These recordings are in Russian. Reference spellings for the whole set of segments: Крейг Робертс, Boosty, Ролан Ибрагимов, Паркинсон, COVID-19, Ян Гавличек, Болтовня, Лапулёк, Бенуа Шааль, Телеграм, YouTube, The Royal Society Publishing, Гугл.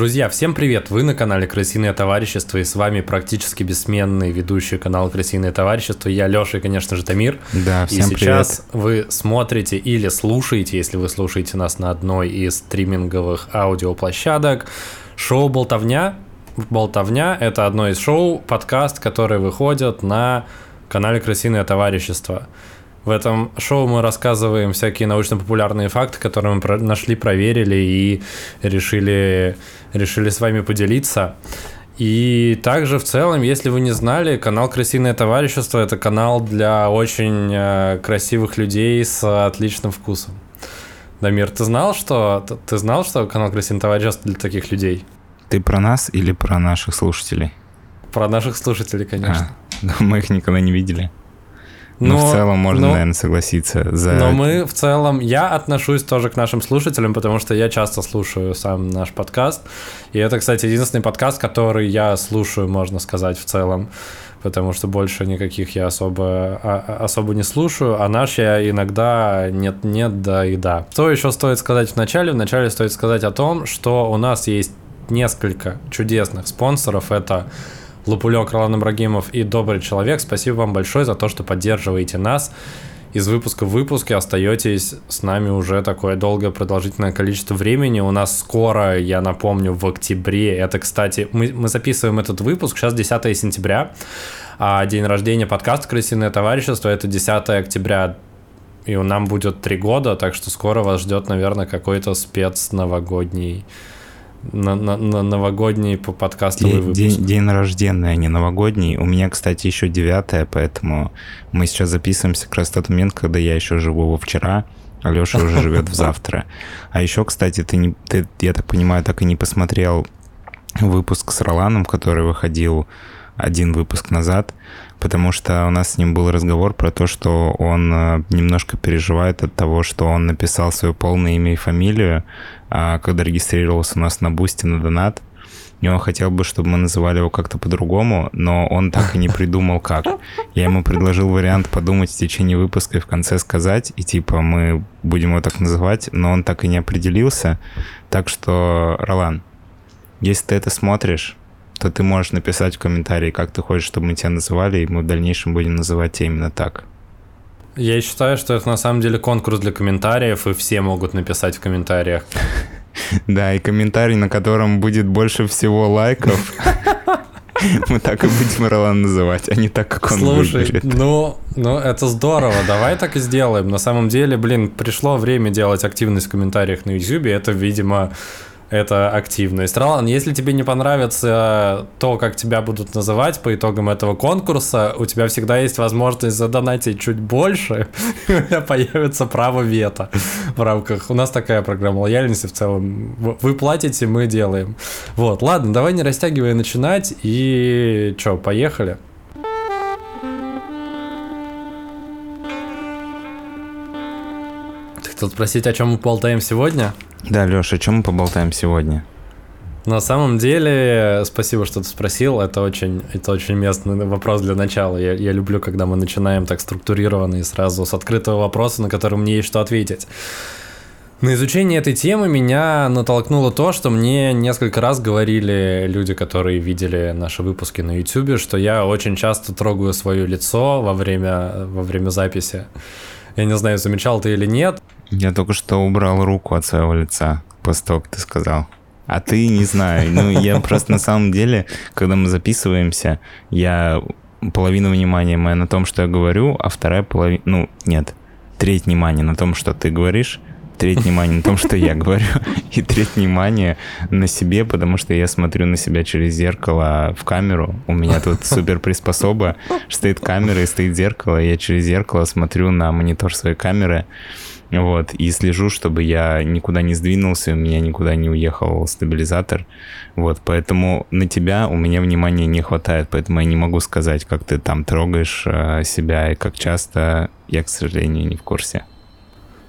Друзья, всем привет! Вы на канале Красивое товарищество, и с вами практически бессменный ведущий канала Красивое товарищество. Я Лёша и, конечно же, Тамир. Да, всем привет. И сейчас вы смотрите или слушаете, если вы слушаете нас на одной из стриминговых аудиоплощадок, шоу «Болтовня». «Болтовня» — это одно из шоу, подкаст, которые выходят на канале Красивое товарищество. В этом шоу мы рассказываем всякие научно-популярные факты, которые мы нашли, проверили и решили с вами поделиться. И также в целом, если вы не знали, канал «Красивое товарищество» — это канал для очень красивых людей с отличным вкусом. Дамир, ты знал, что канал «Красивое товарищество» для таких людей? Ты про нас или про наших слушателей? Про наших слушателей, конечно. Мы их никогда не видели. Но в целом можно, наверное, согласиться. Но мы в целом... Я отношусь тоже к нашим слушателям, потому что я часто слушаю сам наш подкаст. И это, кстати, единственный подкаст, который я слушаю, можно сказать, в целом. Потому что больше никаких я особо не слушаю. А наш я иногда нет-нет, да и да. Что еще стоит сказать вначале? Вначале стоит сказать о том, что у нас есть несколько чудесных спонсоров. Это... Лапулёк, Ролан Ибрагимов и Добрый Человек. Спасибо вам большое за то, что поддерживаете нас из выпуска в выпуск и остаетесь с нами уже такое долгое продолжительное количество времени. У нас скоро, я напомню, в октябре, это, кстати, мы записываем этот выпуск, сейчас 10 сентября, а день рождения подкаста «Крысиное товарищество» — это 10 октября, и нам будет 3 года, так что скоро вас ждет, наверное, какой-то спецновогодний новогодний по подкастовый выпуск. День рожденный, а не новогодний. У меня, кстати, еще 9-е, поэтому мы сейчас записываемся как раз в тот момент, когда я еще живу во вчера, а Леша уже живет в завтра. А еще, кстати, ты, я так понимаю, так и не посмотрел выпуск с Роланом, который выходил один выпуск назад, потому что у нас с ним был разговор про то, что он немножко переживает от того, что он написал свое полное имя и фамилию, когда регистрировался у нас на Boosty на донат, и он хотел бы, чтобы мы называли его как-то по-другому, но он так и не придумал как. Я ему предложил вариант подумать в течение выпуска и в конце сказать, и типа мы будем его так называть, но он так и не определился. Так что, Ролан, если ты это смотришь, то ты можешь написать в комментарии, как ты хочешь, чтобы мы тебя называли, и мы в дальнейшем будем называть тебя именно так. Я считаю, что это на самом деле конкурс для комментариев, и все могут написать в комментариях. Да, и комментарий, на котором будет больше всего лайков, мы так и будем Ролан называть, а не так, как он выберет. Слушай, ну это здорово, давай так и сделаем. На самом деле, пришло время делать активность в комментариях на YouTube, это, видимо... Это активность. Ролан, если тебе не понравится то, как тебя будут называть по итогам этого конкурса, у тебя всегда есть возможность задонатить чуть больше, и у тебя появится право вето в рамках. У нас такая программа лояльности в целом. Вы платите, мы делаем. Вот, ладно, давай не растягивая начинать, и чё, поехали? Ты хотел спросить, о чем мы болтаем сегодня? Да, Лёш, о чем мы поболтаем сегодня? На самом деле, спасибо, что ты спросил, это очень местный вопрос для начала. Я люблю, когда мы начинаем так структурированно и сразу с открытого вопроса, на который мне есть что ответить. На изучение этой темы меня натолкнуло то, что мне несколько раз говорили люди, которые видели наши выпуски на YouTube, что я очень часто трогаю свое лицо во время записи. Я не знаю, замечал ты или нет. Я только что убрал руку от своего лица, после того, как ты сказал. А ты не знаю. Ну, я просто на самом деле, когда мы записываемся, половина внимания моя на том, что я говорю, а вторая половина... треть внимания на том, что ты говоришь, треть внимания на том, что я говорю, и треть внимания на себе, потому что я смотрю на себя через зеркало в камеру. У меня тут супер приспособа, стоит камера и стоит зеркало, и я через зеркало смотрю на монитор своей камеры, вот, и слежу, чтобы я никуда не сдвинулся, у меня никуда не уехал стабилизатор, вот, поэтому на тебя у меня внимания не хватает, поэтому я не могу сказать, как ты там трогаешь себя и как часто, я, к сожалению, не в курсе.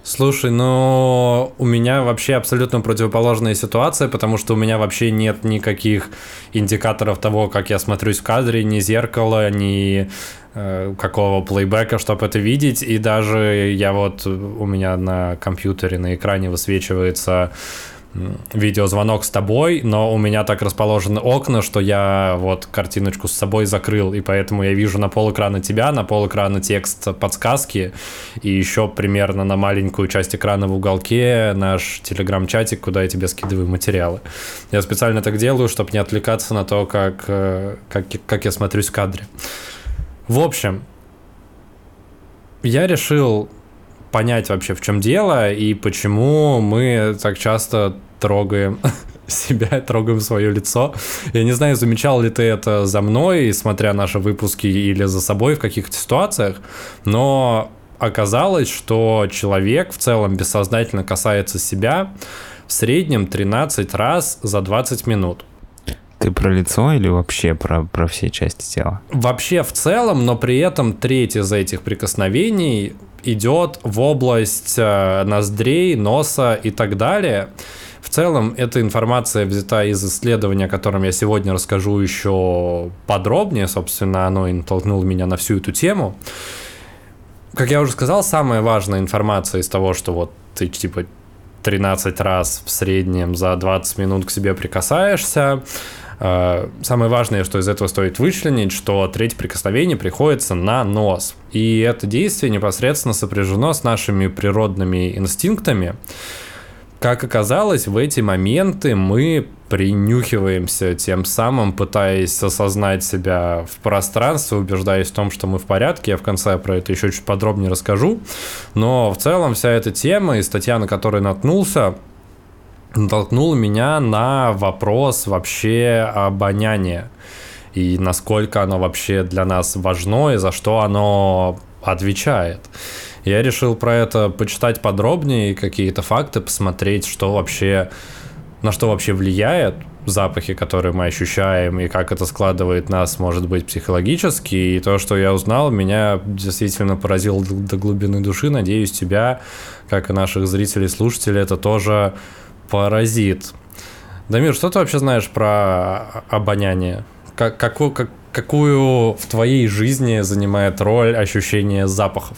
Слушай, у меня вообще абсолютно противоположная ситуация, потому что у меня вообще нет никаких индикаторов того, как я смотрюсь в кадре, ни зеркала, ни какого плейбека, чтобы это видеть, и даже у меня на компьютере на экране высвечивается видеозвонок с тобой, но у меня так расположены окна, что я вот картиночку с собой закрыл, и поэтому я вижу на полэкрана тебя, на полэкрана текст подсказки, и еще примерно на маленькую часть экрана в уголке наш телеграм-чатик, куда я тебе скидываю материалы. Я специально так делаю, чтобы не отвлекаться на то, как я смотрюсь в кадре. В общем, я решил понять вообще, в чем дело и почему мы так часто трогаем себя, трогаем свое лицо. Я не знаю, замечал ли ты это за мной, смотря наши выпуски, или за собой в каких-то ситуациях, но оказалось, что человек в целом бессознательно касается себя в среднем 13 раз за 20 минут. Ты про лицо или вообще про все части тела? Вообще в целом, но при этом треть из этих прикосновений идет в область ноздрей, носа и так далее. В целом, эта информация взята из исследования, о котором я сегодня расскажу еще подробнее. Собственно, оно и натолкнуло меня на всю эту тему. Как я уже сказал, самая важная информация из того, что вот ты типа 13 раз в среднем за 20 минут к себе прикасаешься. Самое важное, что из этого стоит вычленить, что треть прикосновений приходится на нос. И это действие непосредственно сопряжено с нашими природными инстинктами. Как оказалось, в эти моменты мы принюхиваемся, тем самым пытаясь осознать себя в пространстве, убеждаясь в том, что мы в порядке. Я в конце про это еще чуть подробнее расскажу. Но в целом вся эта тема и статья, на которой наткнулся, натолкнуло меня на вопрос вообще обоняния и насколько оно вообще для нас важно и за что оно отвечает. Я решил про это почитать подробнее, какие-то факты посмотреть, что вообще, на что вообще влияет запахи, которые мы ощущаем, и как это складывает нас, может быть, психологически. И то, что я узнал, меня действительно поразило до глубины души. Надеюсь, тебя, как и наших зрителей и слушателей, это тоже паразит. Дамир, что ты вообще знаешь про обоняние? Какую в твоей жизни занимает роль ощущение запахов?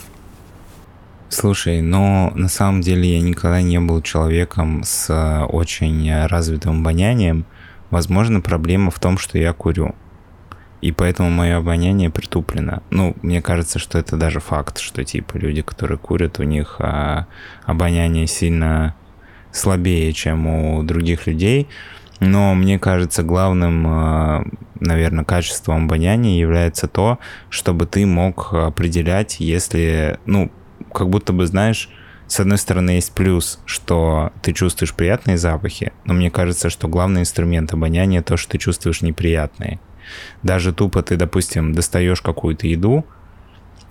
Слушай, ну, на самом деле я никогда не был человеком с очень развитым обонянием. Возможно, проблема в том, что я курю. И поэтому мое обоняние притуплено. Ну, мне кажется, что это даже факт, что типа люди, которые курят, у них обоняние сильно слабее, чем у других людей, но мне кажется, главным, наверное, качеством обоняния является то, чтобы ты мог определять, если, ну, как будто бы, знаешь, с одной стороны есть плюс, что ты чувствуешь приятные запахи, но мне кажется, что главный инструмент обоняния то, что ты чувствуешь неприятные. Даже тупо ты, допустим, достаешь какую-то еду,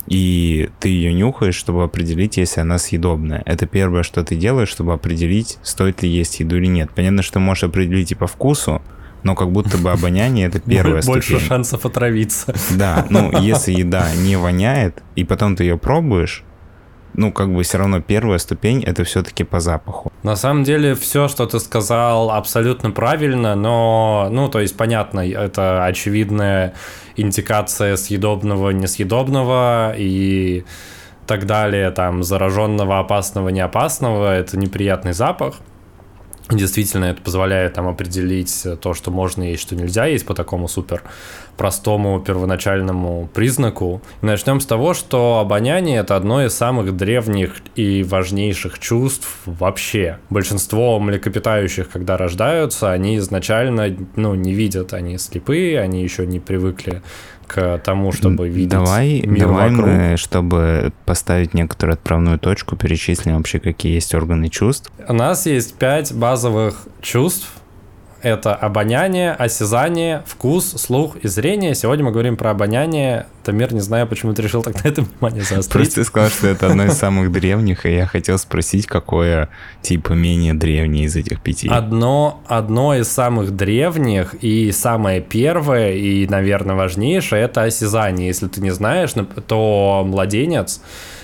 и ты ее нюхаешь, чтобы определить, если она съедобная. Это первое, что ты делаешь, чтобы определить, стоит ли есть еду или нет. Понятно, что ты можешь определить и по вкусу, но как будто бы обоняние — это первая ступень. Больше шансов отравиться. Да, ну если еда не воняет, и потом ты ее пробуешь, ну как бы все равно первая ступень — это все-таки по запаху. На самом деле все, что ты сказал, абсолютно правильно, но, ну то есть понятно, это очевидное индикация съедобного, несъедобного и так далее, там, зараженного, опасного, неопасного, это неприятный запах. Действительно, это позволяет там определить то, что можно есть, что нельзя есть по такому супер простому первоначальному признаку. И начнем с того, что обоняние — это одно из самых древних и важнейших чувств вообще. Большинство млекопитающих, когда рождаются, они изначально, ну, не видят, они слепые, они еще не привыкли к тому, чтобы видеть мир вокруг. Мы, чтобы поставить некоторую отправную точку, перечислим вообще, какие есть органы чувств. У нас есть 5 базовых чувств. Это обоняние, осязание, вкус, слух и зрение. Сегодня мы говорим про обоняние. Тамир, не знаю, почему ты решил так на это внимание заострить. Просто ты сказал, что это одно из самых древних, и я хотел спросить, какое типа менее древнее из этих 5. Одно из самых древних и самое первое, и, наверное, важнейшее — это осязание. Если ты не знаешь, то младенец,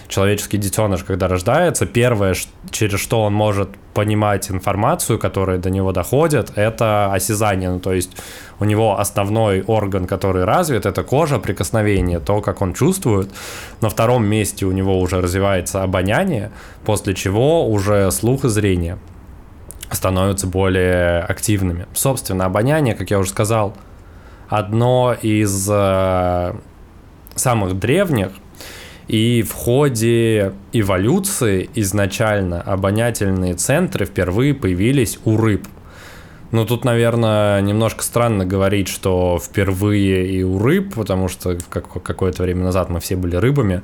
человеческий детеныш, когда рождается, первое, через что он может понимать информацию, которая до него доходит, это осязание. Ну, то есть у него основной орган, который развит, это кожа, прикосновение, то, как он чувствует. На втором месте у него уже развивается обоняние, после чего уже слух и зрение. становятся более активными. Собственно, обоняние, как я уже сказал, одно из самых древних, и в ходе эволюции изначально обонятельные центры впервые появились у рыб. Ну, тут, наверное, немножко странно говорить, что впервые и у рыб, потому что какое-то время назад мы все были рыбами,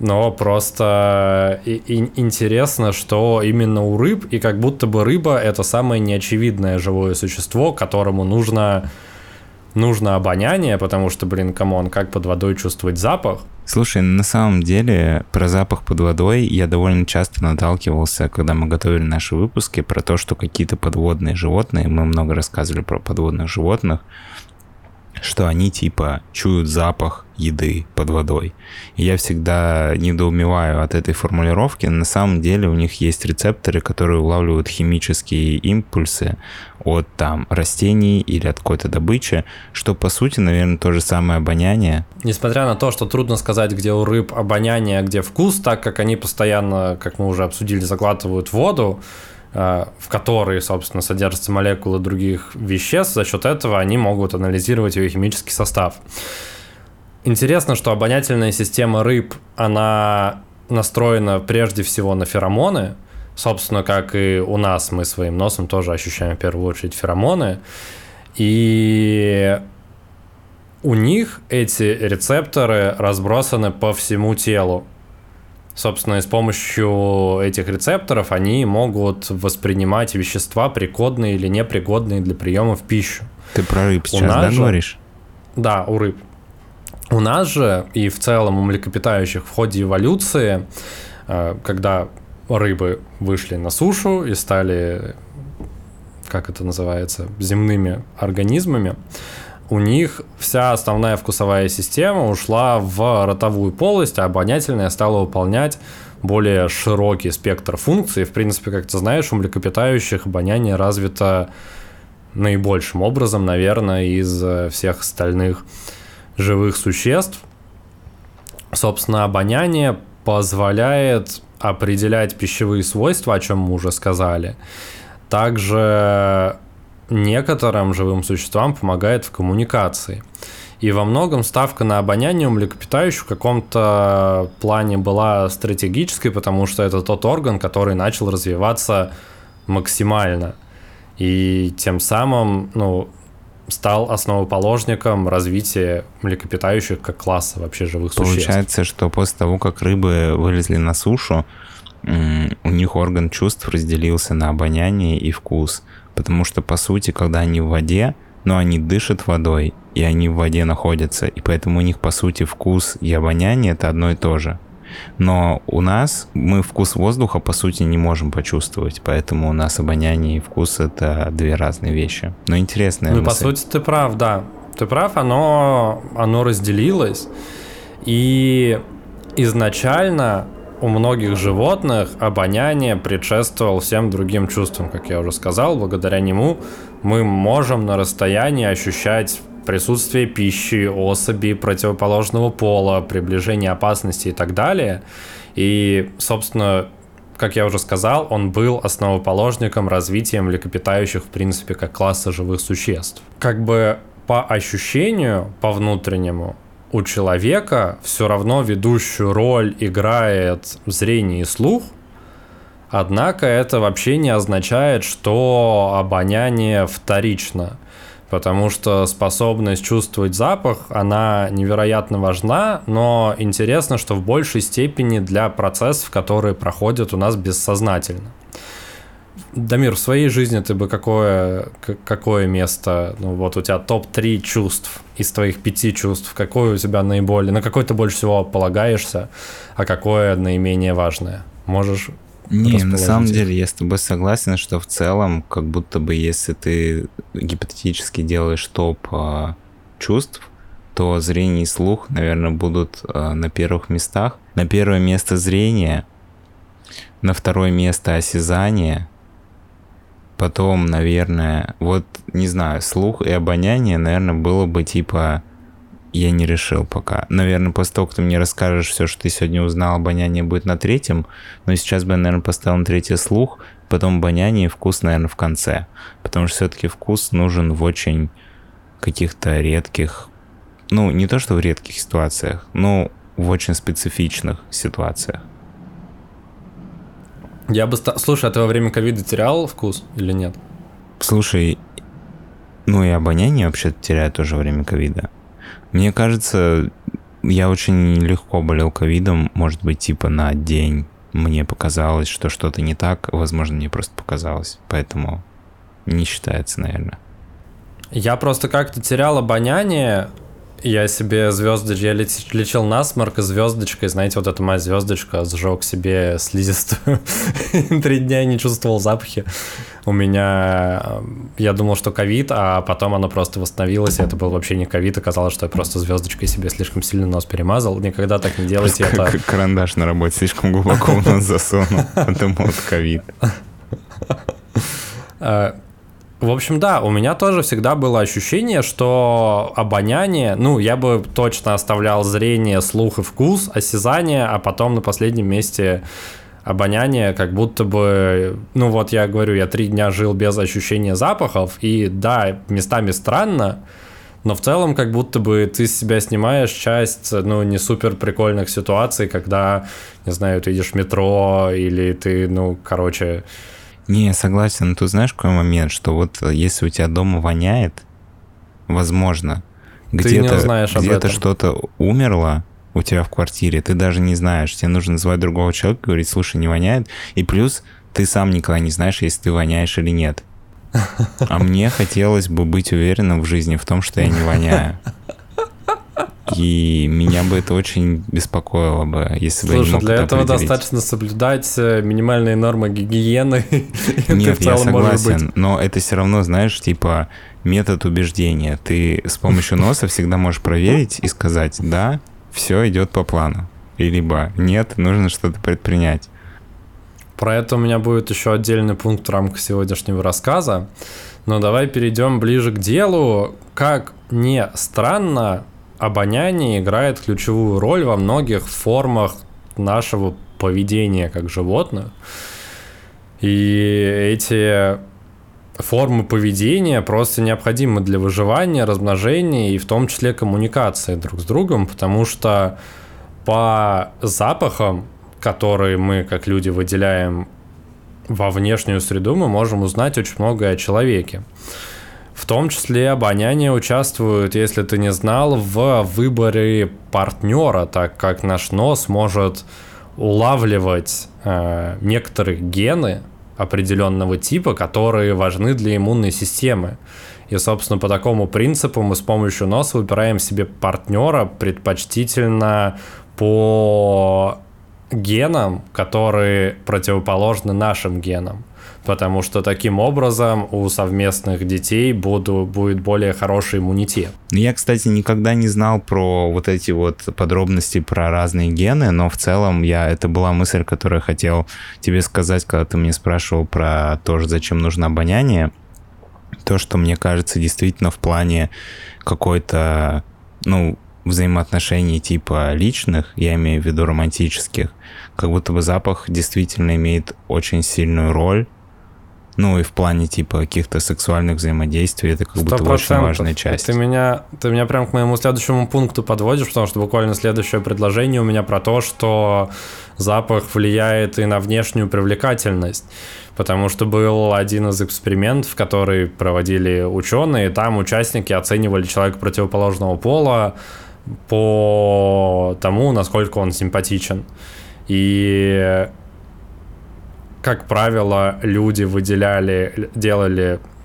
но просто интересно, что именно у рыб, и как будто бы рыба — это самое неочевидное живое существо, которому нужно обоняние, потому что, камон, как под водой чувствовать запах? Слушай, на самом деле про запах под водой я довольно часто наталкивался, когда мы готовили наши выпуски, про то, что какие-то подводные животные, мы много рассказывали про подводных животных, что они типа чуют запах еды под водой. И я всегда недоумеваю от этой формулировки. На самом деле у них есть рецепторы, которые улавливают химические импульсы от растений или от какой-то добычи, что по сути, наверное, то же самое обоняние. Несмотря на то, что трудно сказать, где у рыб обоняние, где вкус, так как они постоянно, как мы уже обсудили, заглатывают воду, в которой, собственно, содержатся молекулы других веществ, за счет этого они могут анализировать ее химический состав. Интересно, что обонятельная система рыб, она настроена прежде всего на феромоны. Собственно, как и у нас, мы своим носом тоже ощущаем в первую очередь феромоны. И у них эти рецепторы разбросаны по всему телу. Собственно, и с помощью этих рецепторов они могут воспринимать вещества, пригодные или непригодные для приема в пищу. Ты про рыб сейчас, да, говоришь? Да, у рыб. У нас же, и в целом у млекопитающих в ходе эволюции, когда рыбы вышли на сушу и стали, как это называется, земными организмами, у них вся основная вкусовая система ушла в ротовую полость, а обонятельная стала выполнять более широкий спектр функций. В принципе, как ты знаешь, у млекопитающих обоняние развито наибольшим образом, наверное, из всех остальных живых существ. Собственно, обоняние позволяет определять пищевые свойства, о чем мы уже сказали. Также некоторым живым существам помогает в коммуникации. И во многом ставка на обоняние у млекопитающих в каком-то плане была стратегической, потому что это тот орган, который начал развиваться максимально. И тем самым, стал основоположником развития млекопитающих как класса вообще живых существ. Получается, что после того, как рыбы вылезли на сушу, у них орган чувств разделился на обоняние и вкус. Потому что, по сути, когда они в воде, они дышат водой, и они в воде находятся. И поэтому у них, по сути, вкус и обоняние – это одно и то же. Но у нас мы вкус воздуха, по сути, не можем почувствовать, поэтому у нас обоняние и вкус — это две разные вещи. Но интересная мысль. По сути, ты прав, да. Ты прав, оно разделилось. И изначально у многих животных обоняние предшествовало всем другим чувствам, как я уже сказал. Благодаря нему мы можем на расстоянии ощущать присутствие пищи, особи противоположного пола, приближение опасности и так далее. И, собственно, как я уже сказал, он был основоположником развития млекопитающих, в принципе, как класса живых существ. По ощущению, по внутреннему, у человека все равно ведущую роль играет зрение и слух. Однако это вообще не означает, что обоняние вторично. Потому что способность чувствовать запах, она невероятно важна, но интересно, что в большей степени для процессов, которые проходят у нас бессознательно. Дамир, в своей жизни ты бы какое место, у тебя топ-3 чувств из твоих 5 чувств, какое у тебя наиболее, на какое ты больше всего полагаешься, а какое наименее важное? Можешь... Не, на самом деле я с тобой согласен, что в целом, как будто бы если ты гипотетически делаешь топ чувств, то зрение и слух, наверное, будут на первых местах. На первое место зрение, на второе место осязание, потом, наверное, слух и обоняние, наверное, было бы я не решил пока. Наверное, после того, как ты мне расскажешь все, что ты сегодня узнал, обоняние будет на третьем. Но сейчас бы я, наверное, поставил на третье слух, потом боняние и вкус, наверное, в конце. Потому что все-таки вкус нужен в очень каких-то редких, ну, не то что в редких ситуациях, но в очень специфичных ситуациях. Я бы... Слушай, а ты во время ковида терял вкус или нет? Слушай, ну и обоняние вообще-то теряю тоже во время ковида. Мне кажется, я очень легко болел ковидом, может быть, типа на день. Мне показалось, что что-то не так, возможно, мне просто показалось, поэтому не считается, наверное. Я просто как-то терял обоняние, я себе звездочку, я лечил насморк звездочкой, знаете, вот эта моя звездочка, сжег себе слизистую, 3 дня не чувствовал запахи. У меня, я думал, что ковид, а потом оно просто восстановилось, и это был вообще не ковид, оказалось, что я просто звездочкой себе слишком сильно нос перемазал, никогда так не делайте это. Карандаш на работе слишком глубоко в нос засунул, думал, это ковид. В общем, да, у меня тоже всегда было ощущение, что обоняние, ну, я бы точно оставлял зрение, слух и вкус, осязание, а потом на последнем месте обоняние, как будто бы, ну, вот я говорю, я 3 дня жил без ощущения запахов, и да, местами странно, но в целом как будто бы ты с себя снимаешь часть, ну, не супер прикольных ситуаций, когда, не знаю, ты едешь в метро или ты, ну, короче... Не, согласен, но тут знаешь какой момент, что вот если у тебя дома воняет, возможно, где-то что-то умерло у тебя в квартире, ты даже не знаешь, тебе нужно звать другого человека и говорить, слушай, не воняет, и плюс ты сам никогда не знаешь, если ты воняешь или нет. А мне хотелось бы быть уверенным в жизни в том, что я не воняю. И меня бы это очень беспокоило бы, если бы я не мог это определить. Слушай, для этого достаточно соблюдать минимальные нормы гигиены. Нет, я согласен, но это все равно, знаешь, типа метод убеждения. Ты с помощью носа всегда можешь проверить и сказать, да, все идет по плану. И либо нет, нужно что-то предпринять. Про это у меня будет еще отдельный пункт в рамках сегодняшнего рассказа. Но давай перейдем ближе к делу. Как ни странно, обоняние играет ключевую роль во многих формах нашего поведения как животных. И эти формы поведения просто необходимы для выживания, размножения и в том числе коммуникации друг с другом, потому что по запахам, которые мы как люди выделяем во внешнюю среду, мы можем узнать очень многое о человеке. В том числе обоняние участвует, если ты не знал, в выборе партнера, так как наш нос может улавливать некоторые гены определенного типа, которые важны для иммунной системы. И, собственно, по такому принципу мы с помощью носа выбираем себе партнера предпочтительно по генам, которые противоположны нашим генам. Потому что таким образом у совместных детей будет более хороший иммунитет. Я, кстати, никогда не знал про вот эти вот подробности про разные гены, но в целом это была мысль, которую я хотел тебе сказать, когда ты меня спрашивал про то, зачем нужно обоняние. То, что мне кажется действительно в плане какой-то, ну, взаимоотношений типа личных, я имею в виду романтических, как будто бы запах действительно имеет очень сильную роль, ну и в плане типа каких-то сексуальных взаимодействий, это как будто бы очень важная часть. Ты меня прям к моему следующему пункту подводишь, потому что буквально следующее предложение у меня про то, что запах влияет и на внешнюю привлекательность, потому что был один из экспериментов, который проводили ученые, там участники оценивали человека противоположного пола по тому, насколько он симпатичен. И, как правило, люди выбирали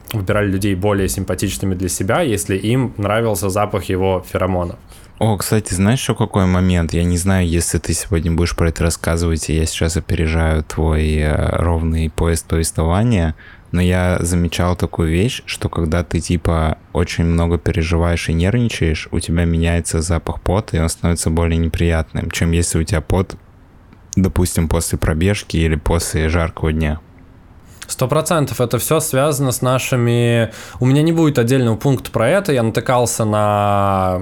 людей более симпатичными для себя, если им нравился запах его феромонов. О, кстати, знаешь еще какой момент? Я не знаю, если ты сегодня будешь про это рассказывать, и я сейчас опережаю твой ровный поезд повествования, но я замечал такую вещь, что когда ты типа очень много переживаешь и нервничаешь, у тебя меняется запах пота, и он становится более неприятным, чем если у тебя пот, допустим, после пробежки или после жаркого дня. 100% это все связано с нашими... У меня не будет отдельного пункта про это. Я натыкался на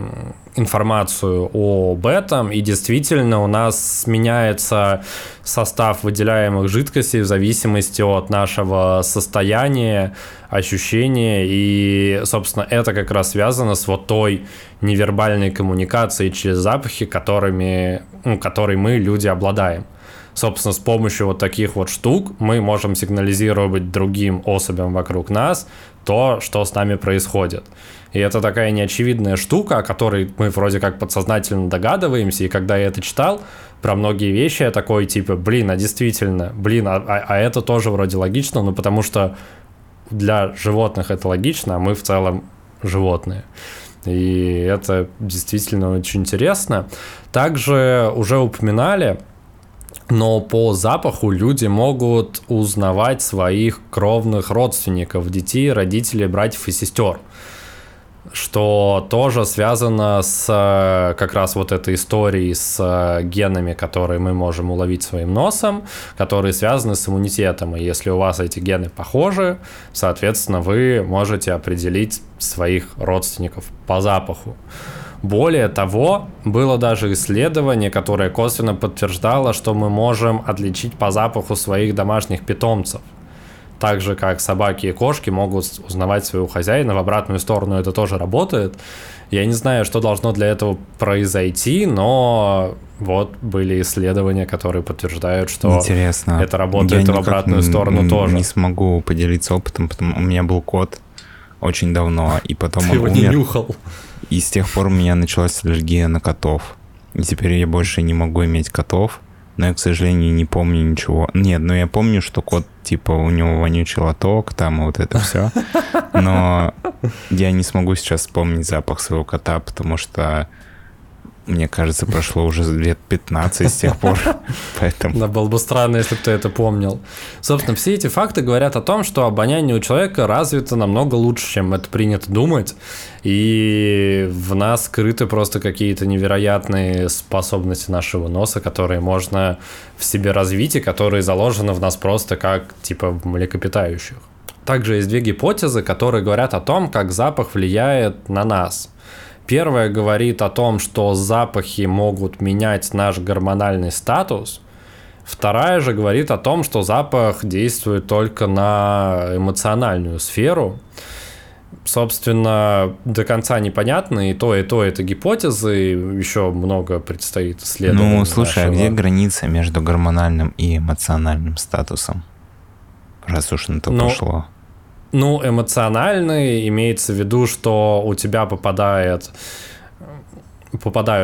информацию об этом, и действительно у нас меняется состав выделяемых жидкостей в зависимости от нашего состояния, ощущения, и, собственно, это как раз связано с вот той невербальной коммуникацией через запахи, которой мы, люди, обладаем. Собственно, с помощью вот таких вот штук мы можем сигнализировать другим особям вокруг нас то, что с нами происходит. И это такая неочевидная штука, о которой мы вроде как подсознательно догадываемся, и когда я это читал, про многие вещи я такой, типа, действительно, это тоже вроде логично, но потому что для животных это логично, а мы в целом животные. И это действительно очень интересно. Также уже упоминали, но по запаху люди могут узнавать своих кровных родственников, детей, родителей, братьев и сестер, что тоже связано с как раз вот этой историей с генами, которые мы можем уловить своим носом, которые связаны с иммунитетом. И если у вас эти гены похожи, соответственно, вы можете определить своих родственников по запаху. Более того, было даже исследование, которое косвенно подтверждало, что мы можем отличить по запаху своих домашних питомцев. Так же, как собаки и кошки могут узнавать своего хозяина, в обратную сторону это тоже работает. Я не знаю, что должно для этого произойти, но вот были исследования, которые подтверждают, что интересно, это работает в обратную сторону тоже. Я не смогу поделиться опытом, потому что у меня был кот очень давно, и потом он умер. Ты его не нюхал. И с тех пор у меня началась аллергия на котов. И теперь я больше не могу иметь котов. Но я, к сожалению, не помню ничего. Нет, ну я помню, что кот, типа, у него вонючий лоток, там вот это все. Но я не смогу сейчас вспомнить запах своего кота, потому что, мне кажется, прошло уже лет 15 с тех пор. Поэтому... Да, было бы странно, если бы ты это помнил. Собственно, все эти факты говорят о том, что обоняние у человека развито намного лучше, чем это принято думать. И в нас скрыты просто какие-то невероятные способности нашего носа, которые можно в себе развить и которые заложены в нас просто как, типа, в млекопитающих. Также есть две гипотезы, которые говорят о том, как запах влияет на нас. Первое говорит о том, что запахи могут менять наш гормональный статус. Вторая же говорит о том, что запах действует только на эмоциональную сферу. Собственно, до конца непонятно, и то это гипотезы, еще много предстоит исследовать. Ну, слушай, а где граница между гормональным и эмоциональным статусом? Раз уж на то пошло. Ну, эмоциональный имеется в виду, что у тебя попадают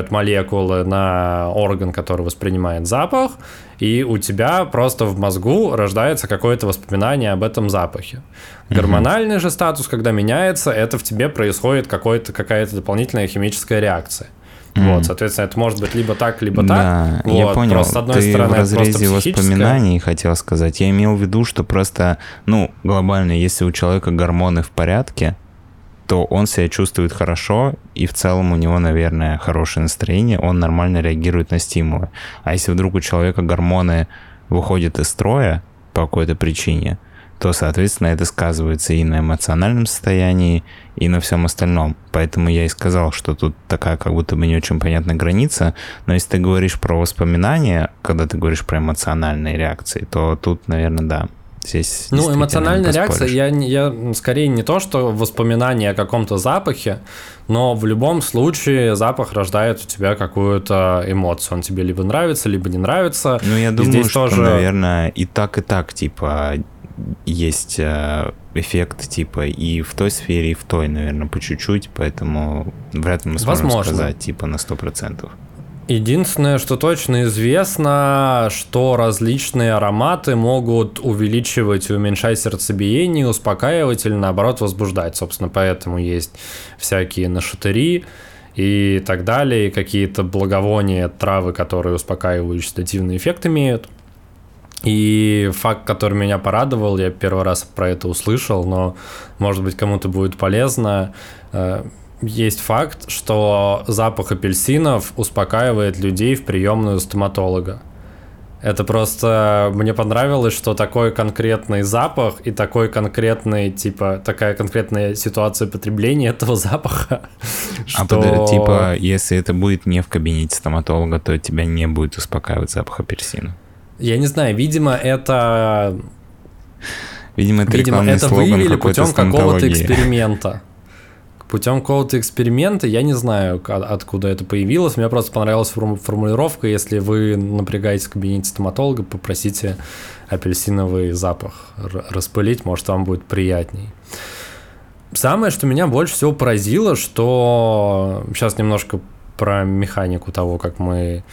молекулы на орган, который воспринимает запах, и у тебя просто в мозгу рождается какое-то воспоминание об этом запахе. Гормональный же статус, когда меняется, это в тебе происходит какая-то дополнительная химическая реакция. Вот, соответственно, это может быть либо так, либо так. Да, вот, я понял. Просто, с одной стороны, в разрезе воспоминаний хотел сказать. Я имел в виду, что просто, глобально, если у человека гормоны в порядке, то он себя чувствует хорошо, и в целом у него, наверное, хорошее настроение, он нормально реагирует на стимулы. А если вдруг у человека гормоны выходят из строя по какой-то причине, то, соответственно, это сказывается и на эмоциональном состоянии, и на всем остальном. Поэтому я и сказал, что тут такая как будто бы не очень понятная граница, но если ты говоришь про воспоминания, когда ты говоришь про эмоциональные реакции, то тут, наверное, да. Здесь эмоциональная реакция, я скорее не то, что воспоминание о каком-то запахе, но в любом случае запах рождает у тебя какую-то эмоцию. Он тебе либо нравится, либо не нравится. Я думаю, что, наверное, и так, типа... Есть эффект, типа, и в той сфере, и в той, наверное, по чуть-чуть, поэтому вряд ли мы сможем сказать, типа, на 100%. Единственное, что точно известно, что различные ароматы могут увеличивать и уменьшать сердцебиение, успокаивать или, наоборот, возбуждать. Собственно, поэтому есть всякие нашатыри и так далее, и какие-то благовония, травы, которые успокаивающий седативный эффект имеют. И факт, который меня порадовал, я первый раз про это услышал, но, может быть, кому-то будет полезно. Есть факт, что запах апельсинов успокаивает людей в приемную стоматолога. Это просто мне понравилось, что такой конкретный запах и такой конкретный, типа, такая конкретная ситуация потребления этого запаха. А что... типа, если это будет не в кабинете стоматолога, то тебя не будет успокаивать запах апельсина. Я не знаю, видимо, это рекламный слоган вывели путем какого-то эксперимента. Путем какого-то эксперимента, я не знаю, откуда это появилось. Мне просто понравилась формулировка. Если вы напрягаетесь в кабинете стоматолога, попросите апельсиновый запах распылить, может, вам будет приятней. Самое, что меня больше всего поразило, что... Сейчас немножко про механику того, как мы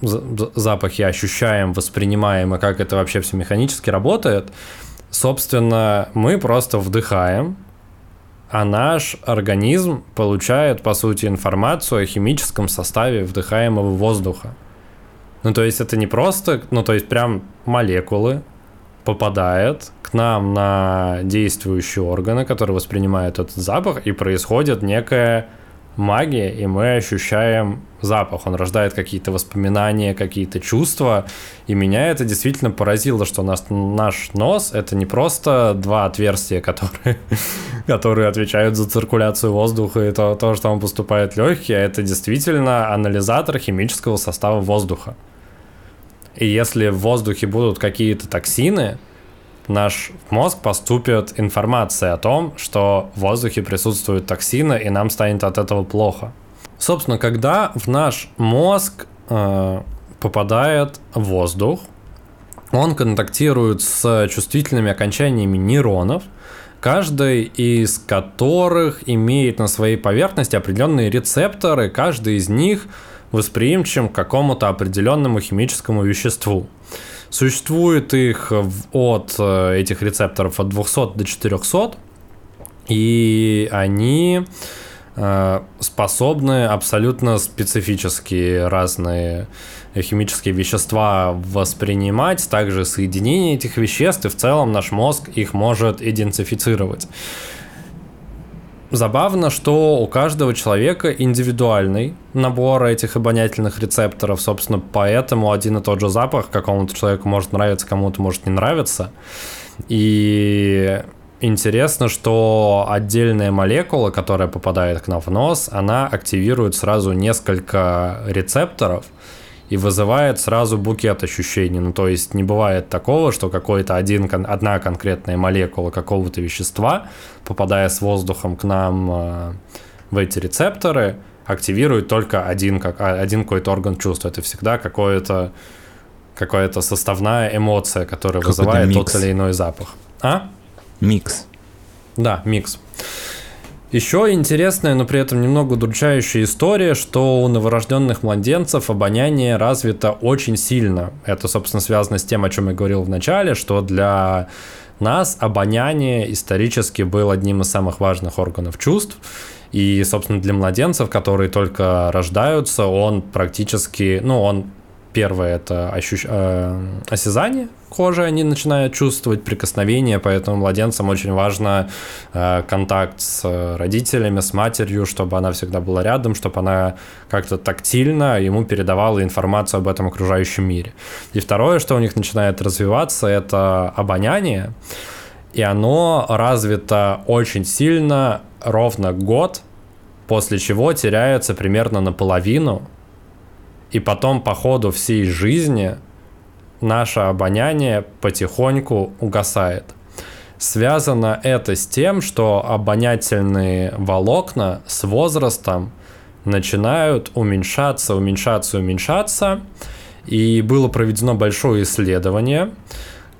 запахи ощущаем, воспринимаем, и как это вообще все механически работает. Собственно, мы просто вдыхаем, а наш организм получает, по сути, информацию о химическом составе вдыхаемого воздуха. Ну, то есть это не просто, ну, то есть прям молекулы попадают к нам на действующие органы, которые воспринимают этот запах, и происходит некая магия, и мы ощущаем запах. Он рождает какие-то воспоминания, какие-то чувства, и меня это действительно поразило, что наш нос — это не просто два отверстия, которые отвечают за циркуляцию воздуха и то, что он поступает в легкие, а это действительно анализатор химического состава воздуха. И если в воздухе будут какие-то токсины, наш мозг поступит информация о том, что в воздухе присутствуют токсины, и нам станет от этого плохо. Собственно, когда в наш мозг попадает воздух, он контактирует с чувствительными окончаниями нейронов, каждый из которых имеет на своей поверхности определенные рецепторы, каждый из них восприимчив к какому-то определенному химическому веществу. Существует их от этих рецепторов от 200 до 400, и они способны абсолютно специфические разные химические вещества воспринимать, также соединение этих веществ, и в целом наш мозг их может идентифицировать. Забавно, что у каждого человека индивидуальный набор этих обонятельных рецепторов, собственно, поэтому один и тот же запах какому-то человеку может нравиться, кому-то может не нравиться. И интересно, что отдельная молекула, которая попадает к нам в нос, она активирует сразу несколько рецепторов и вызывает сразу букет ощущений. Ну, то есть не бывает такого, что какой-то одна конкретная молекула какого-то вещества, попадая с воздухом к нам в эти рецепторы, активирует только один какой-то орган чувств. Это всегда какая-то составная эмоция, которая какой-то вызывает микс. Тот или иной запах. А? Микс. Да, микс. Еще интересная, но при этом немного удручающая история, что у новорожденных младенцев обоняние развито очень сильно. Это, собственно, связано с тем, о чем я говорил в начале, что для нас обоняние исторически было одним из самых важных органов чувств. И, собственно, для младенцев, которые только рождаются, он практически... Первое – это осязание кожи, они начинают чувствовать прикосновение, поэтому младенцам очень важно контакт с родителями, с матерью, чтобы она всегда была рядом, чтобы она как-то тактильно ему передавала информацию об этом окружающем мире. И второе, что у них начинает развиваться – это обоняние, и оно развито очень сильно ровно год, после чего теряется примерно наполовину. И потом по ходу всей жизни наше обоняние потихоньку угасает. Связано это с тем, что обонятельные волокна с возрастом начинают уменьшаться. И было проведено большое исследование,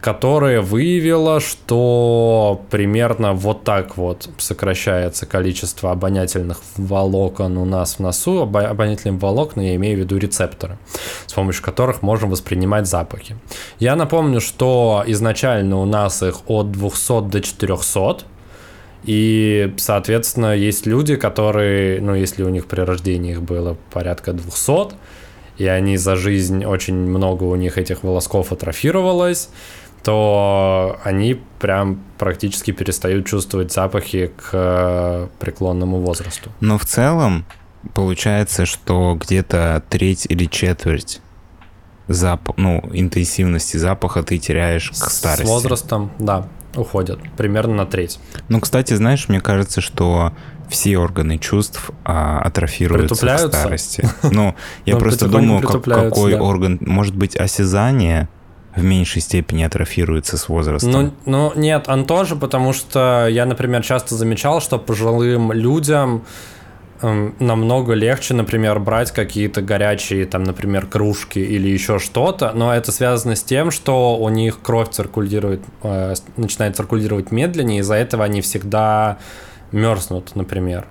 которое выявило, что примерно вот так вот сокращается количество обонятельных волокон у нас в носу. Обонятельные волокна, я имею в виду рецепторы, с помощью которых можем воспринимать запахи. Я напомню, что изначально у нас их от 200 до 400, и, соответственно, есть люди, которые, если у них при рождении их было порядка 200, и они за жизнь очень много у них этих волосков атрофировалось, то они прям практически перестают чувствовать запахи к преклонному возрасту. Но в целом получается, что где-то треть или четверть интенсивности запаха ты теряешь к старости. С возрастом, да, уходят примерно на треть. Ну, кстати, знаешь, мне кажется, что все органы чувств атрофируются к старости. Ну, я просто думаю, какой орган, может быть, осязание в меньшей степени атрофируется с возрастом. Ну, нет, он тоже, потому что я, например, часто замечал, что пожилым людям намного легче, например, брать какие-то горячие, там, например, кружки или еще что-то, но это связано с тем, что у них кровь циркулирует, начинает циркулировать медленнее, из-за этого они всегда мерзнут, например.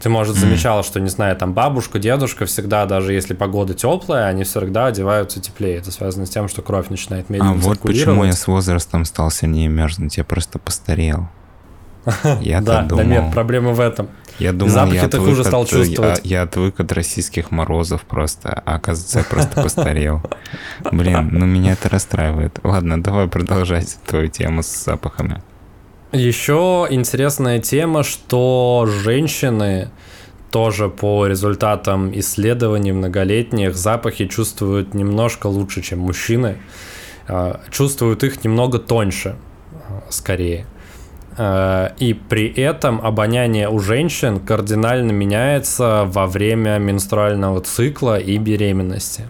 Ты, может, замечала, что, не знаю, там бабушка, дедушка всегда, даже если погода теплая, они всегда одеваются теплее. Это связано с тем, что кровь начинает медленно циркулировать. А вот почему я с возрастом стал сильнее мерзнуть, я просто постарел. Я-то думал. Да нет, проблема в этом. Я думал, запахи ты хуже стал чувствовать. Я отвык от российских морозов просто, а оказывается, я просто постарел. Блин, ну меня это расстраивает. Ладно, давай продолжать твою тему с запахами. Еще интересная тема, что женщины тоже по результатам исследований многолетних запахи чувствуют немножко лучше, чем мужчины. Чувствуют их немного тоньше, скорее. И при этом обоняние у женщин кардинально меняется во время менструального цикла и беременности.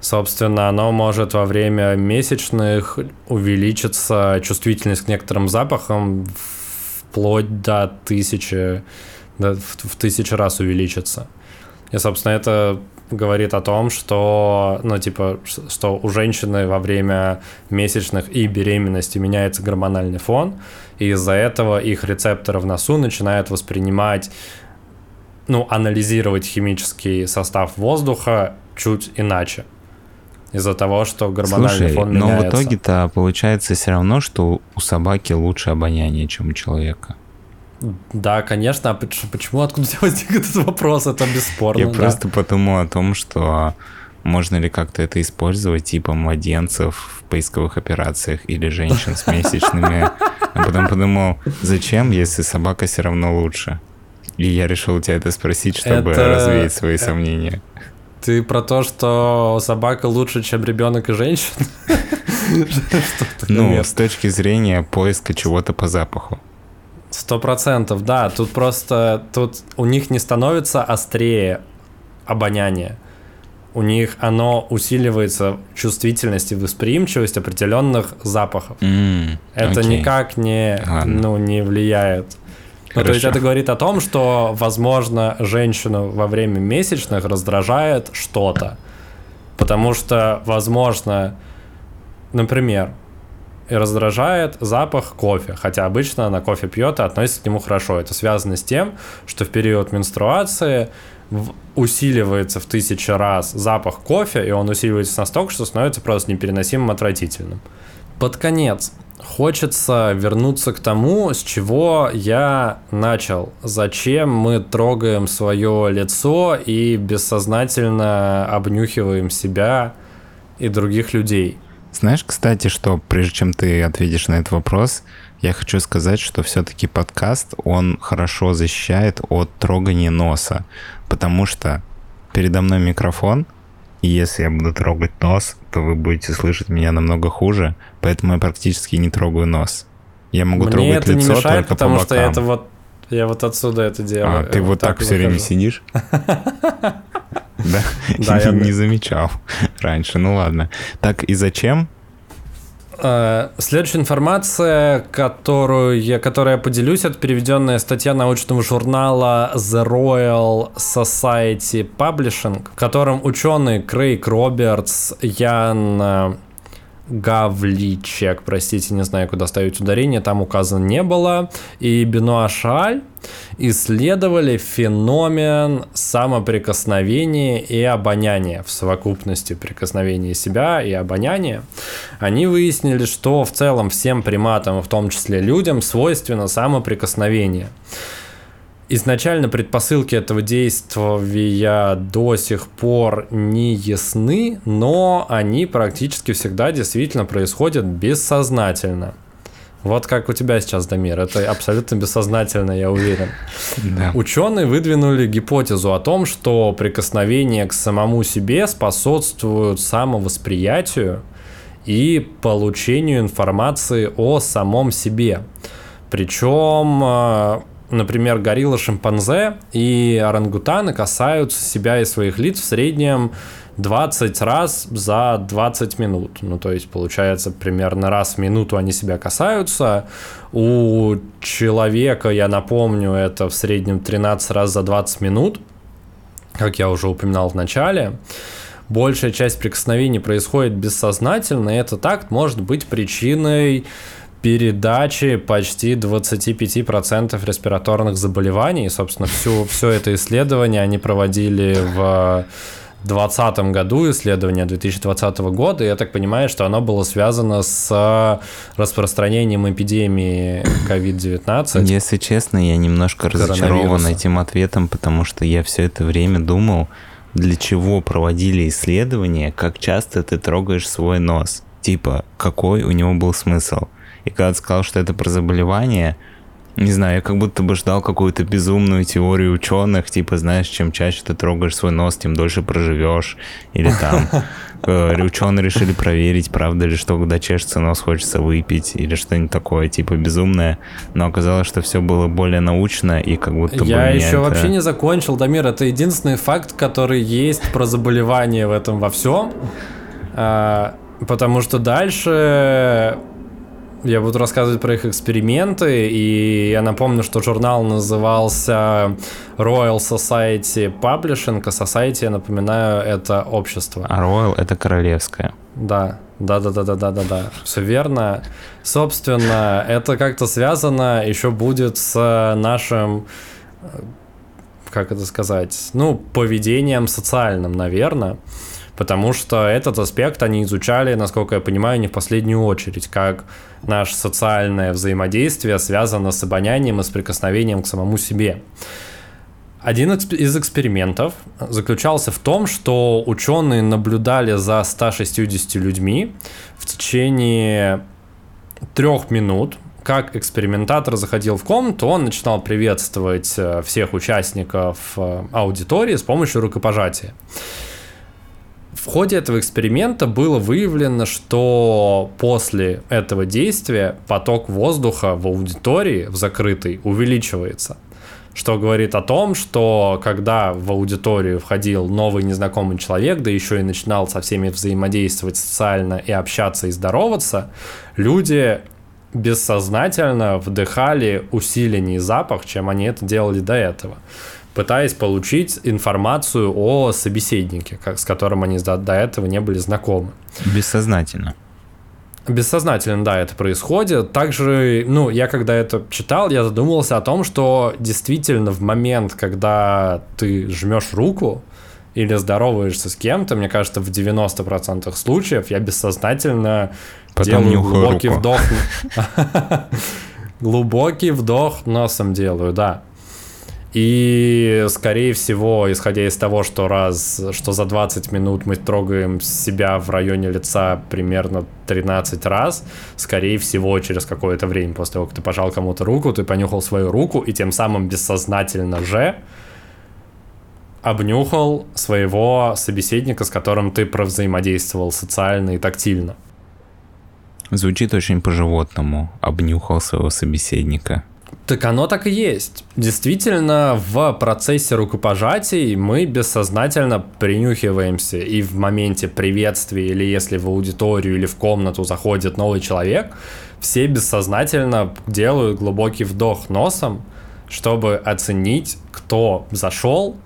Собственно, оно может во время месячных увеличиться чувствительность к некоторым запахам вплоть до 1000, в 1000 раз увеличится. И, собственно, это говорит о том, что, что у женщины во время месячных и беременности меняется гормональный фон, и из-за этого их рецепторы в носу начинают воспринимать, анализировать химический состав воздуха чуть иначе. Из-за того, что гормональный фон меняется. Но в итоге-то получается все равно, что у собаки лучше обоняние, чем у человека. Да, конечно. А почему, откуда возник этот вопрос? Это бесспорно. Я просто подумал о том, что можно ли как-то это использовать, типа младенцев в поисковых операциях или женщин с месячными. А потом подумал, зачем, если собака все равно лучше? И я решил тебя это спросить, чтобы развеять свои сомнения. Ты про то, что собака лучше, чем ребенок и женщина? Ну, с точки зрения поиска чего-то по запаху. 100%, да. Тут просто у них не становится острее обоняние. У них оно усиливается, чувствительность и восприимчивость определенных запахов. Это никак не влияет. То есть это говорит о том, что, возможно, женщину во время месячных раздражает что-то. Потому что, возможно, например, раздражает запах кофе. Хотя обычно она кофе пьет и относится к нему хорошо. Это связано с тем, что в период менструации усиливается в 1000 раз запах кофе, и он усиливается настолько, что становится просто непереносимым, отвратительным. Под конец хочется вернуться к тому, с чего я начал. Зачем мы трогаем свое лицо и бессознательно обнюхиваем себя и других людей? Знаешь, кстати, что прежде чем ты ответишь на этот вопрос, я хочу сказать, что все-таки подкаст, он хорошо защищает от трогания носа, потому что передо мной микрофон, и если я буду трогать нос, то вы будете слышать меня намного хуже, поэтому я практически не трогаю нос. Я могу трогать лицо только по бокам. Мне это не мешает, потому что это я вот отсюда это делаю. А, ты вот так все время сидишь? Да, я не замечал раньше, ну ладно. Так и зачем? Следующая информация, которой я поделюсь, это переведенная статья научного журнала The Royal Society Publishing, в котором ученые Крейг Робертс, Ян Гавличек, простите, не знаю, куда ставить ударение, там указано не было, и Бенуа Шааль исследовали феномен самоприкосновения и обоняния в совокупности прикосновения себя и обоняния. Они выяснили, что в целом всем приматам, в том числе людям, свойственно самоприкосновение. Изначально предпосылки этого действия до сих пор не ясны, но они практически всегда действительно происходят бессознательно. Вот как у тебя сейчас, Дамир, это абсолютно бессознательно, я уверен. Да. Ученые выдвинули гипотезу о том, что прикосновения к самому себе способствуют самовосприятию и получению информации о самом себе. Причем, например, гориллы-шимпанзе и орангутаны касаются себя и своих лиц в среднем 20 раз за 20 минут. Ну, то есть, получается, примерно раз в минуту они себя касаются. У человека, я напомню, это в среднем 13 раз за 20 минут, как я уже упоминал в начале. Большая часть прикосновений происходит бессознательно, и этот акт может быть причиной передачи почти 25% респираторных заболеваний. И, собственно, все это исследование они проводили в 2020 году, исследование 2020 года, и я так понимаю, что оно было связано с распространением эпидемии COVID-19. Если честно, я немножко разочарован этим ответом, потому что я все это время думал, для чего проводили исследования, как часто ты трогаешь свой нос, типа, какой у него был смысл. И когда ты сказал, что это про заболевание, не знаю, я как будто бы ждал какую-то безумную теорию ученых, типа, знаешь, чем чаще ты трогаешь свой нос, тем дольше проживешь. Или там ученые решили проверить, правда ли, что когда чешется нос, хочется выпить, или что-нибудь такое, типа, безумное. Но оказалось, что все было более научно, и как будто бы... Я еще вообще не закончил, Дамир, это единственный факт, который есть про заболевание в этом во всем. Потому что дальше... Я буду рассказывать про их эксперименты, и я напомню, что журнал назывался Royal Society Publishing, а Society, я напоминаю, это общество. А Royal — это королевское. Да. Все верно. Собственно, это как-то связано еще будет с нашим, как это сказать, поведением социальным, наверное. Потому что этот аспект они изучали, насколько я понимаю, не в последнюю очередь, как наше социальное взаимодействие связано с обонянием и с прикосновением к самому себе. Один из экспериментов заключался в том, что ученые наблюдали за 160 людьми в течение 3 минут. Как экспериментатор заходил в комнату, он начинал приветствовать всех участников аудитории с помощью рукопожатия. В ходе этого эксперимента было выявлено, что после этого действия поток воздуха в аудитории, в закрытой, увеличивается. Что говорит о том, что когда в аудиторию входил новый незнакомый человек, да еще и начинал со всеми взаимодействовать социально и общаться и здороваться, люди бессознательно вдыхали усиленный запах, чем они это делали до этого, пытаясь получить информацию о собеседнике, с которым они до этого не были знакомы. Бессознательно. Бессознательно, да, это происходит. Также, я когда это читал, я задумался о том, что действительно в момент, когда ты жмешь руку или здороваешься с кем-то, мне кажется, в 90% случаев я бессознательно делаю глубокий вдох. Глубокий вдох носом делаю, да. И, скорее всего, исходя из того, что за 20 минут мы трогаем себя в районе лица примерно 13 раз, скорее всего, через какое-то время после того, как ты пожал кому-то руку, ты понюхал свою руку и тем самым бессознательно же обнюхал своего собеседника, с которым ты провзаимодействовал социально и тактильно. Звучит очень по-животному. Обнюхал своего собеседника. Так оно так и есть. Действительно, в процессе рукопожатий мы бессознательно принюхиваемся, и в моменте приветствия, или если в аудиторию или в комнату заходит новый человек, все бессознательно делают глубокий вдох носом, чтобы оценить, кто зашел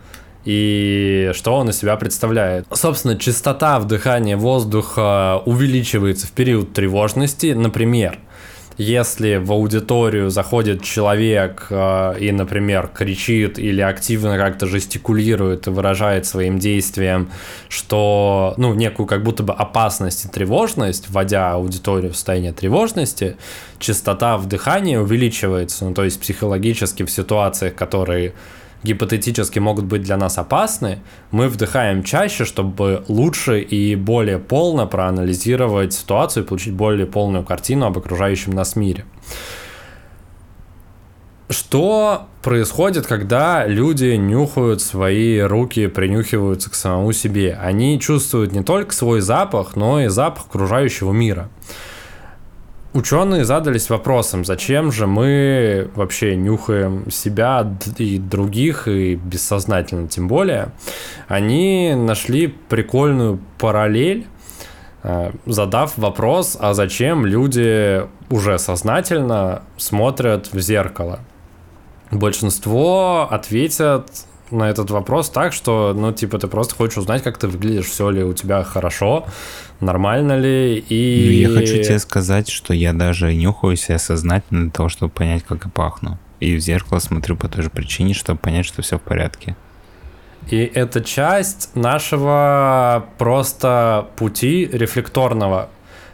и что он из себя представляет. Собственно, частота вдыхания воздуха увеличивается в период тревожности, например. Если в аудиторию заходит человек и, например, кричит или активно как-то жестикулирует и выражает своим действием, что, некую как будто бы опасность и тревожность, вводя аудиторию в состояние тревожности, частота вдыхания увеличивается. То есть психологически в ситуациях, которые гипотетически могут быть для нас опасны, мы вдыхаем чаще, чтобы лучше и более полно проанализировать ситуацию и получить более полную картину об окружающем нас мире. Что происходит, когда люди нюхают свои руки, принюхиваются к самому себе? Они чувствуют не только свой запах, но и запах окружающего мира. Ученые задались вопросом, зачем же мы вообще нюхаем себя и других, и бессознательно тем более. Они нашли прикольную параллель, задав вопрос, а зачем люди уже сознательно смотрят в зеркало. Большинство ответят на этот вопрос так, что, ты просто хочешь узнать, как ты выглядишь, все ли у тебя хорошо, нормально ли, и... Я хочу тебе сказать, что я даже нюхаю себя сознательно для того, чтобы понять, как я пахну. И в зеркало смотрю по той же причине, чтобы понять, что все в порядке. И это часть нашего просто пути рефлекторного.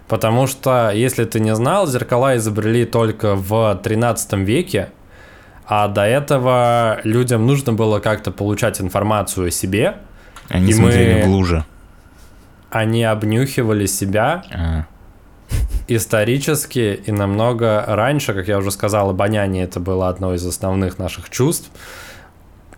Потому что, если ты не знал, зеркала изобрели только в 13 веке, а до этого людям нужно было как-то получать информацию о себе. Они смотрели в луже. Они обнюхивали себя исторически и намного раньше, как я уже сказал, обоняние — это было одно из основных наших чувств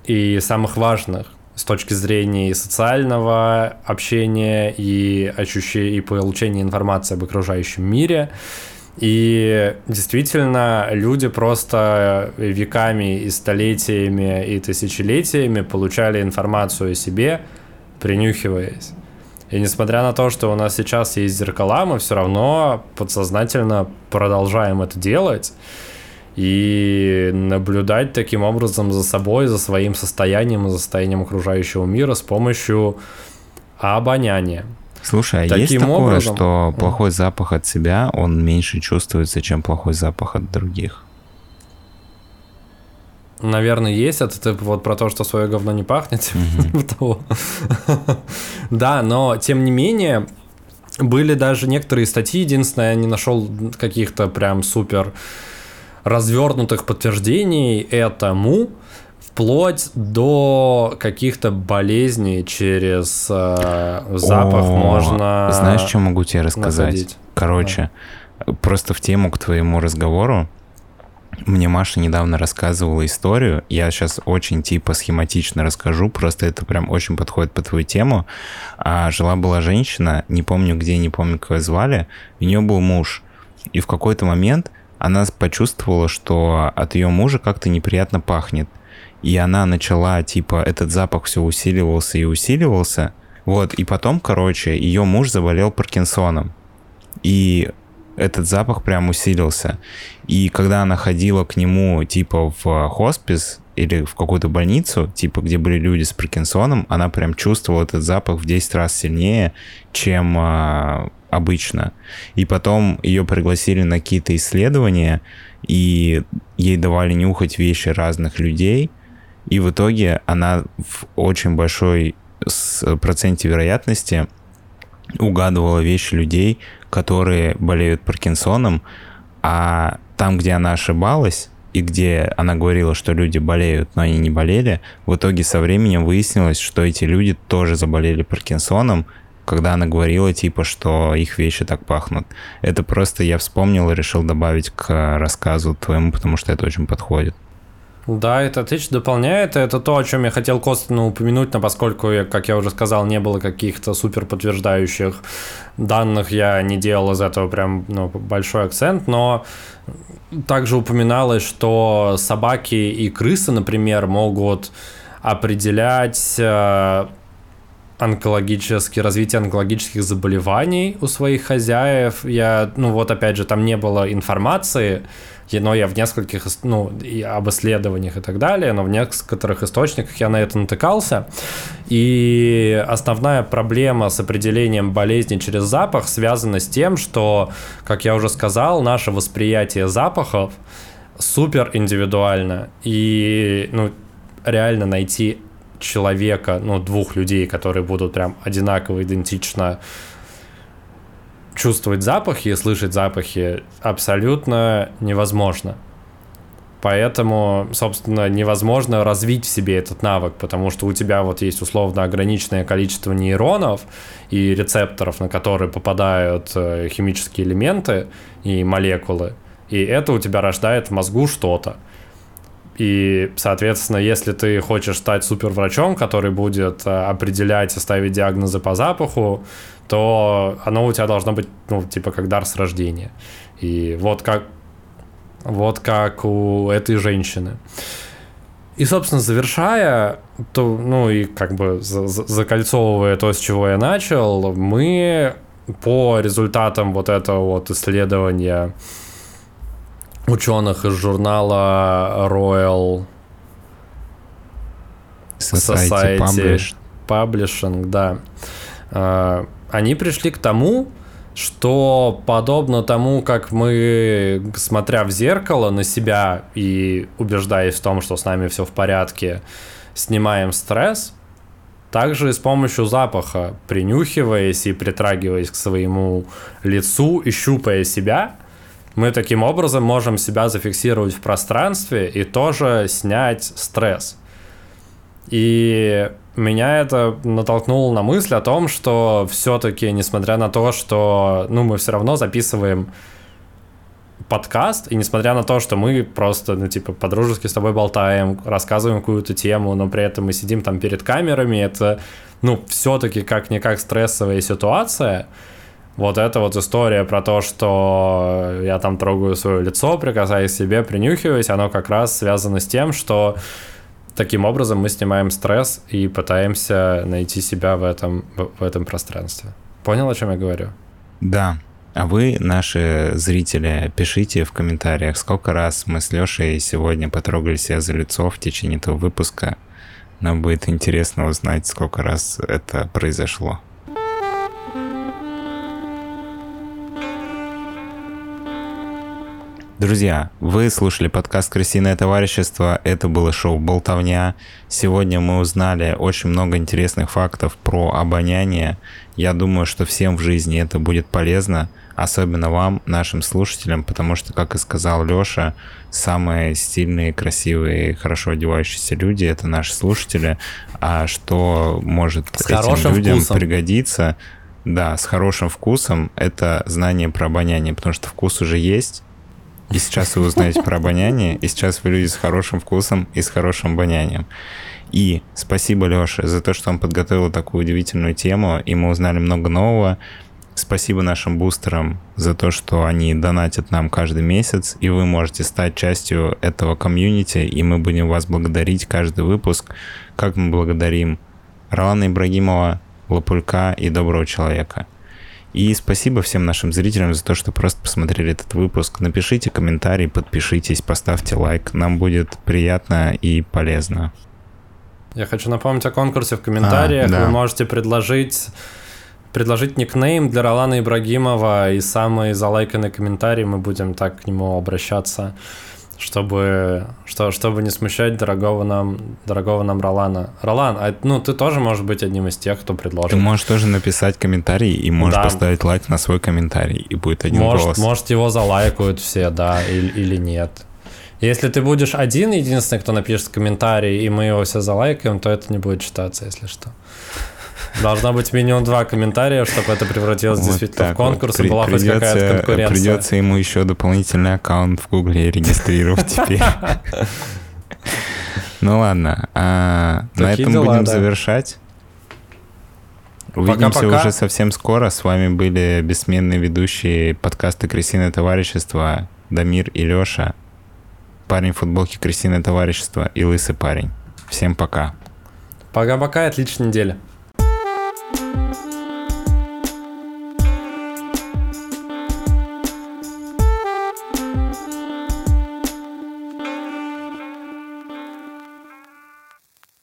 и самых важных с точки зрения и социального общения, и ощущения, и получения информации об окружающем мире. И действительно, люди просто веками и столетиями и тысячелетиями получали информацию о себе, принюхиваясь. И несмотря на то, что у нас сейчас есть зеркала, мы все равно подсознательно продолжаем это делать и наблюдать таким образом за собой, за своим состоянием и за состоянием окружающего мира с помощью обоняния. Слушай, а есть такое, что плохой запах от себя, он меньше чувствуется, чем плохой запах от других? Наверное, есть. Это ты вот про то, что свое говно не пахнет. Да, но тем не менее, были даже некоторые статьи. Единственное, я не нашел каких-то прям супер развернутых подтверждений этому, вплоть до каких-то болезней через запах можно... Знаешь, что могу тебе рассказать? Находить. Короче, да. Просто в тему к твоему разговору. Мне Маша недавно рассказывала историю. Я сейчас очень схематично расскажу, просто это прям очень подходит по твою тему. Жила-была женщина, не помню где, не помню, как ее звали. У нее был муж. И в какой-то момент она почувствовала, что от ее мужа как-то неприятно пахнет. И она начала, этот запах все усиливался и усиливался. Вот, и потом, ее муж заболел Паркинсоном. И этот запах прям усилился. И когда она ходила к нему, в хоспис или в какую-то больницу, где были люди с Паркинсоном, она прям чувствовала этот запах в 10 раз сильнее, чем обычно. И потом ее пригласили на какие-то исследования, и ей давали нюхать вещи разных людей. И в итоге она в очень большой проценте вероятности угадывала вещи людей, которые болеют Паркинсоном, а там, где она ошибалась, и где она говорила, что люди болеют, но они не болели, в итоге со временем выяснилось, что эти люди тоже заболели Паркинсоном, когда она говорила, что их вещи так пахнут. Это просто я вспомнил и решил добавить к рассказу твоему, потому что это очень подходит. Да, это отлично дополняет. Это то, о чем я хотел косвенно упомянуть, но поскольку, как я уже сказал, не было каких-то супер подтверждающих данных, я не делал из этого прям большой акцент, но также упоминалось, что собаки и крысы, например, могут определять развитие онкологических заболеваний у своих хозяев. Я, опять же, там не было информации, но я в нескольких, и об исследованиях и так далее, но в некоторых источниках я на это натыкался. И основная проблема с определением болезни через запах связана с тем, что, как я уже сказал, наше восприятие запахов супер индивидуально. И, реально найти человека, двух людей, которые будут прям одинаково, идентично чувствовать запахи и слышать запахи, абсолютно невозможно. Поэтому, собственно, невозможно развить в себе этот навык, потому что у тебя вот есть условно ограниченное количество нейронов и рецепторов, на которые попадают химические элементы и молекулы, и это у тебя рождает в мозгу что-то. И, соответственно, если ты хочешь стать суперврачом, который будет определять и ставить диагнозы по запаху, то оно у тебя должно быть, ну, типа, как дар с рождения. И вот как у этой женщины. И, собственно, завершая, то, ну, и как бы закольцовывая то, с чего я начал, мы по результатам вот этого вот исследования ученых из журнала Royal Society Publishing, да, они пришли к тому, что подобно тому, как мы, смотря в зеркало на себя и убеждаясь в том, что с нами все в порядке, снимаем стресс, также и с помощью запаха, принюхиваясь и притрагиваясь к своему лицу и щупая себя, мы таким образом можем себя зафиксировать в пространстве и тоже снять стресс. И меня это натолкнуло на мысль о том, что все-таки, несмотря на то, что, ну, мы все равно записываем подкаст, и несмотря на то, что мы просто, ну, типа, по-дружески с тобой болтаем, рассказываем какую-то тему, но при этом мы сидим там перед камерами, это, ну, все-таки как-никак стрессовая ситуация. Вот эта вот история про то, что я там трогаю свое лицо, прикасаясь к себе, принюхиваясь, оно как раз связано с тем, что таким образом мы снимаем стресс и пытаемся найти себя в этом пространстве. Понял, о чем я говорю? Да. А вы, наши зрители, пишите в комментариях, сколько раз мы с Лешей сегодня потрогали себя за лицо в течение этого выпуска. Нам будет интересно узнать, сколько раз это произошло. Друзья, вы слушали подкаст «Крысиное товарищество». Это было шоу «Болтовня». Сегодня мы узнали очень много интересных фактов про обоняние. Я думаю, что всем в жизни это будет полезно, особенно вам, нашим слушателям, потому что, как и сказал Лёша, самые стильные, красивые, хорошо одевающиеся люди – это наши слушатели. А что может этим людям пригодиться? Да, с хорошим вкусом – это знание про обоняние, потому что вкус уже есть. И сейчас вы узнаете про обоняние, и сейчас вы люди с хорошим вкусом и с хорошим обонянием. И спасибо Лёше за то, что он подготовил такую удивительную тему, и мы узнали много нового. Спасибо нашим бустерам за то, что они донатят нам каждый месяц, и вы можете стать частью этого комьюнити, и мы будем вас благодарить каждый выпуск, как мы благодарим Ролана Ибрагимова, Лапулька и Доброго Человека. И спасибо всем нашим зрителям за то, что просто посмотрели этот выпуск. Напишите комментарий, подпишитесь, поставьте лайк. Нам будет приятно и полезно. Я хочу напомнить о конкурсе в комментариях. Да. Вы можете предложить никнейм для Ролана Ибрагимова. И самый залайканный комментарий, мы будем так к нему обращаться, чтобы не смущать дорогого нам Ролана. Ролан, ну ты тоже можешь быть одним из тех, кто предложит. Ты можешь тоже написать комментарий и можешь поставить лайк на свой комментарий, и будет один голос. Может, его залайкают все, да, или нет. Если ты будешь один, единственный, кто напишет комментарий, и мы его все залайкаем, то это не будет читаться, если что. Должно быть минимум 2 комментария, чтобы это превратилось действительно в конкурс, и была хоть какая-то конкуренция. Придется ему еще дополнительный аккаунт в Гугле регистрировать теперь. Ну ладно, на этом будем завершать. Увидимся уже совсем скоро. С вами были бессменные ведущие подкаста «Крысиное товарищество» Дамир и Леша, парень в футболке «Крысиное товарищество» и лысый парень. Всем пока. Пока-пока, отличной недели.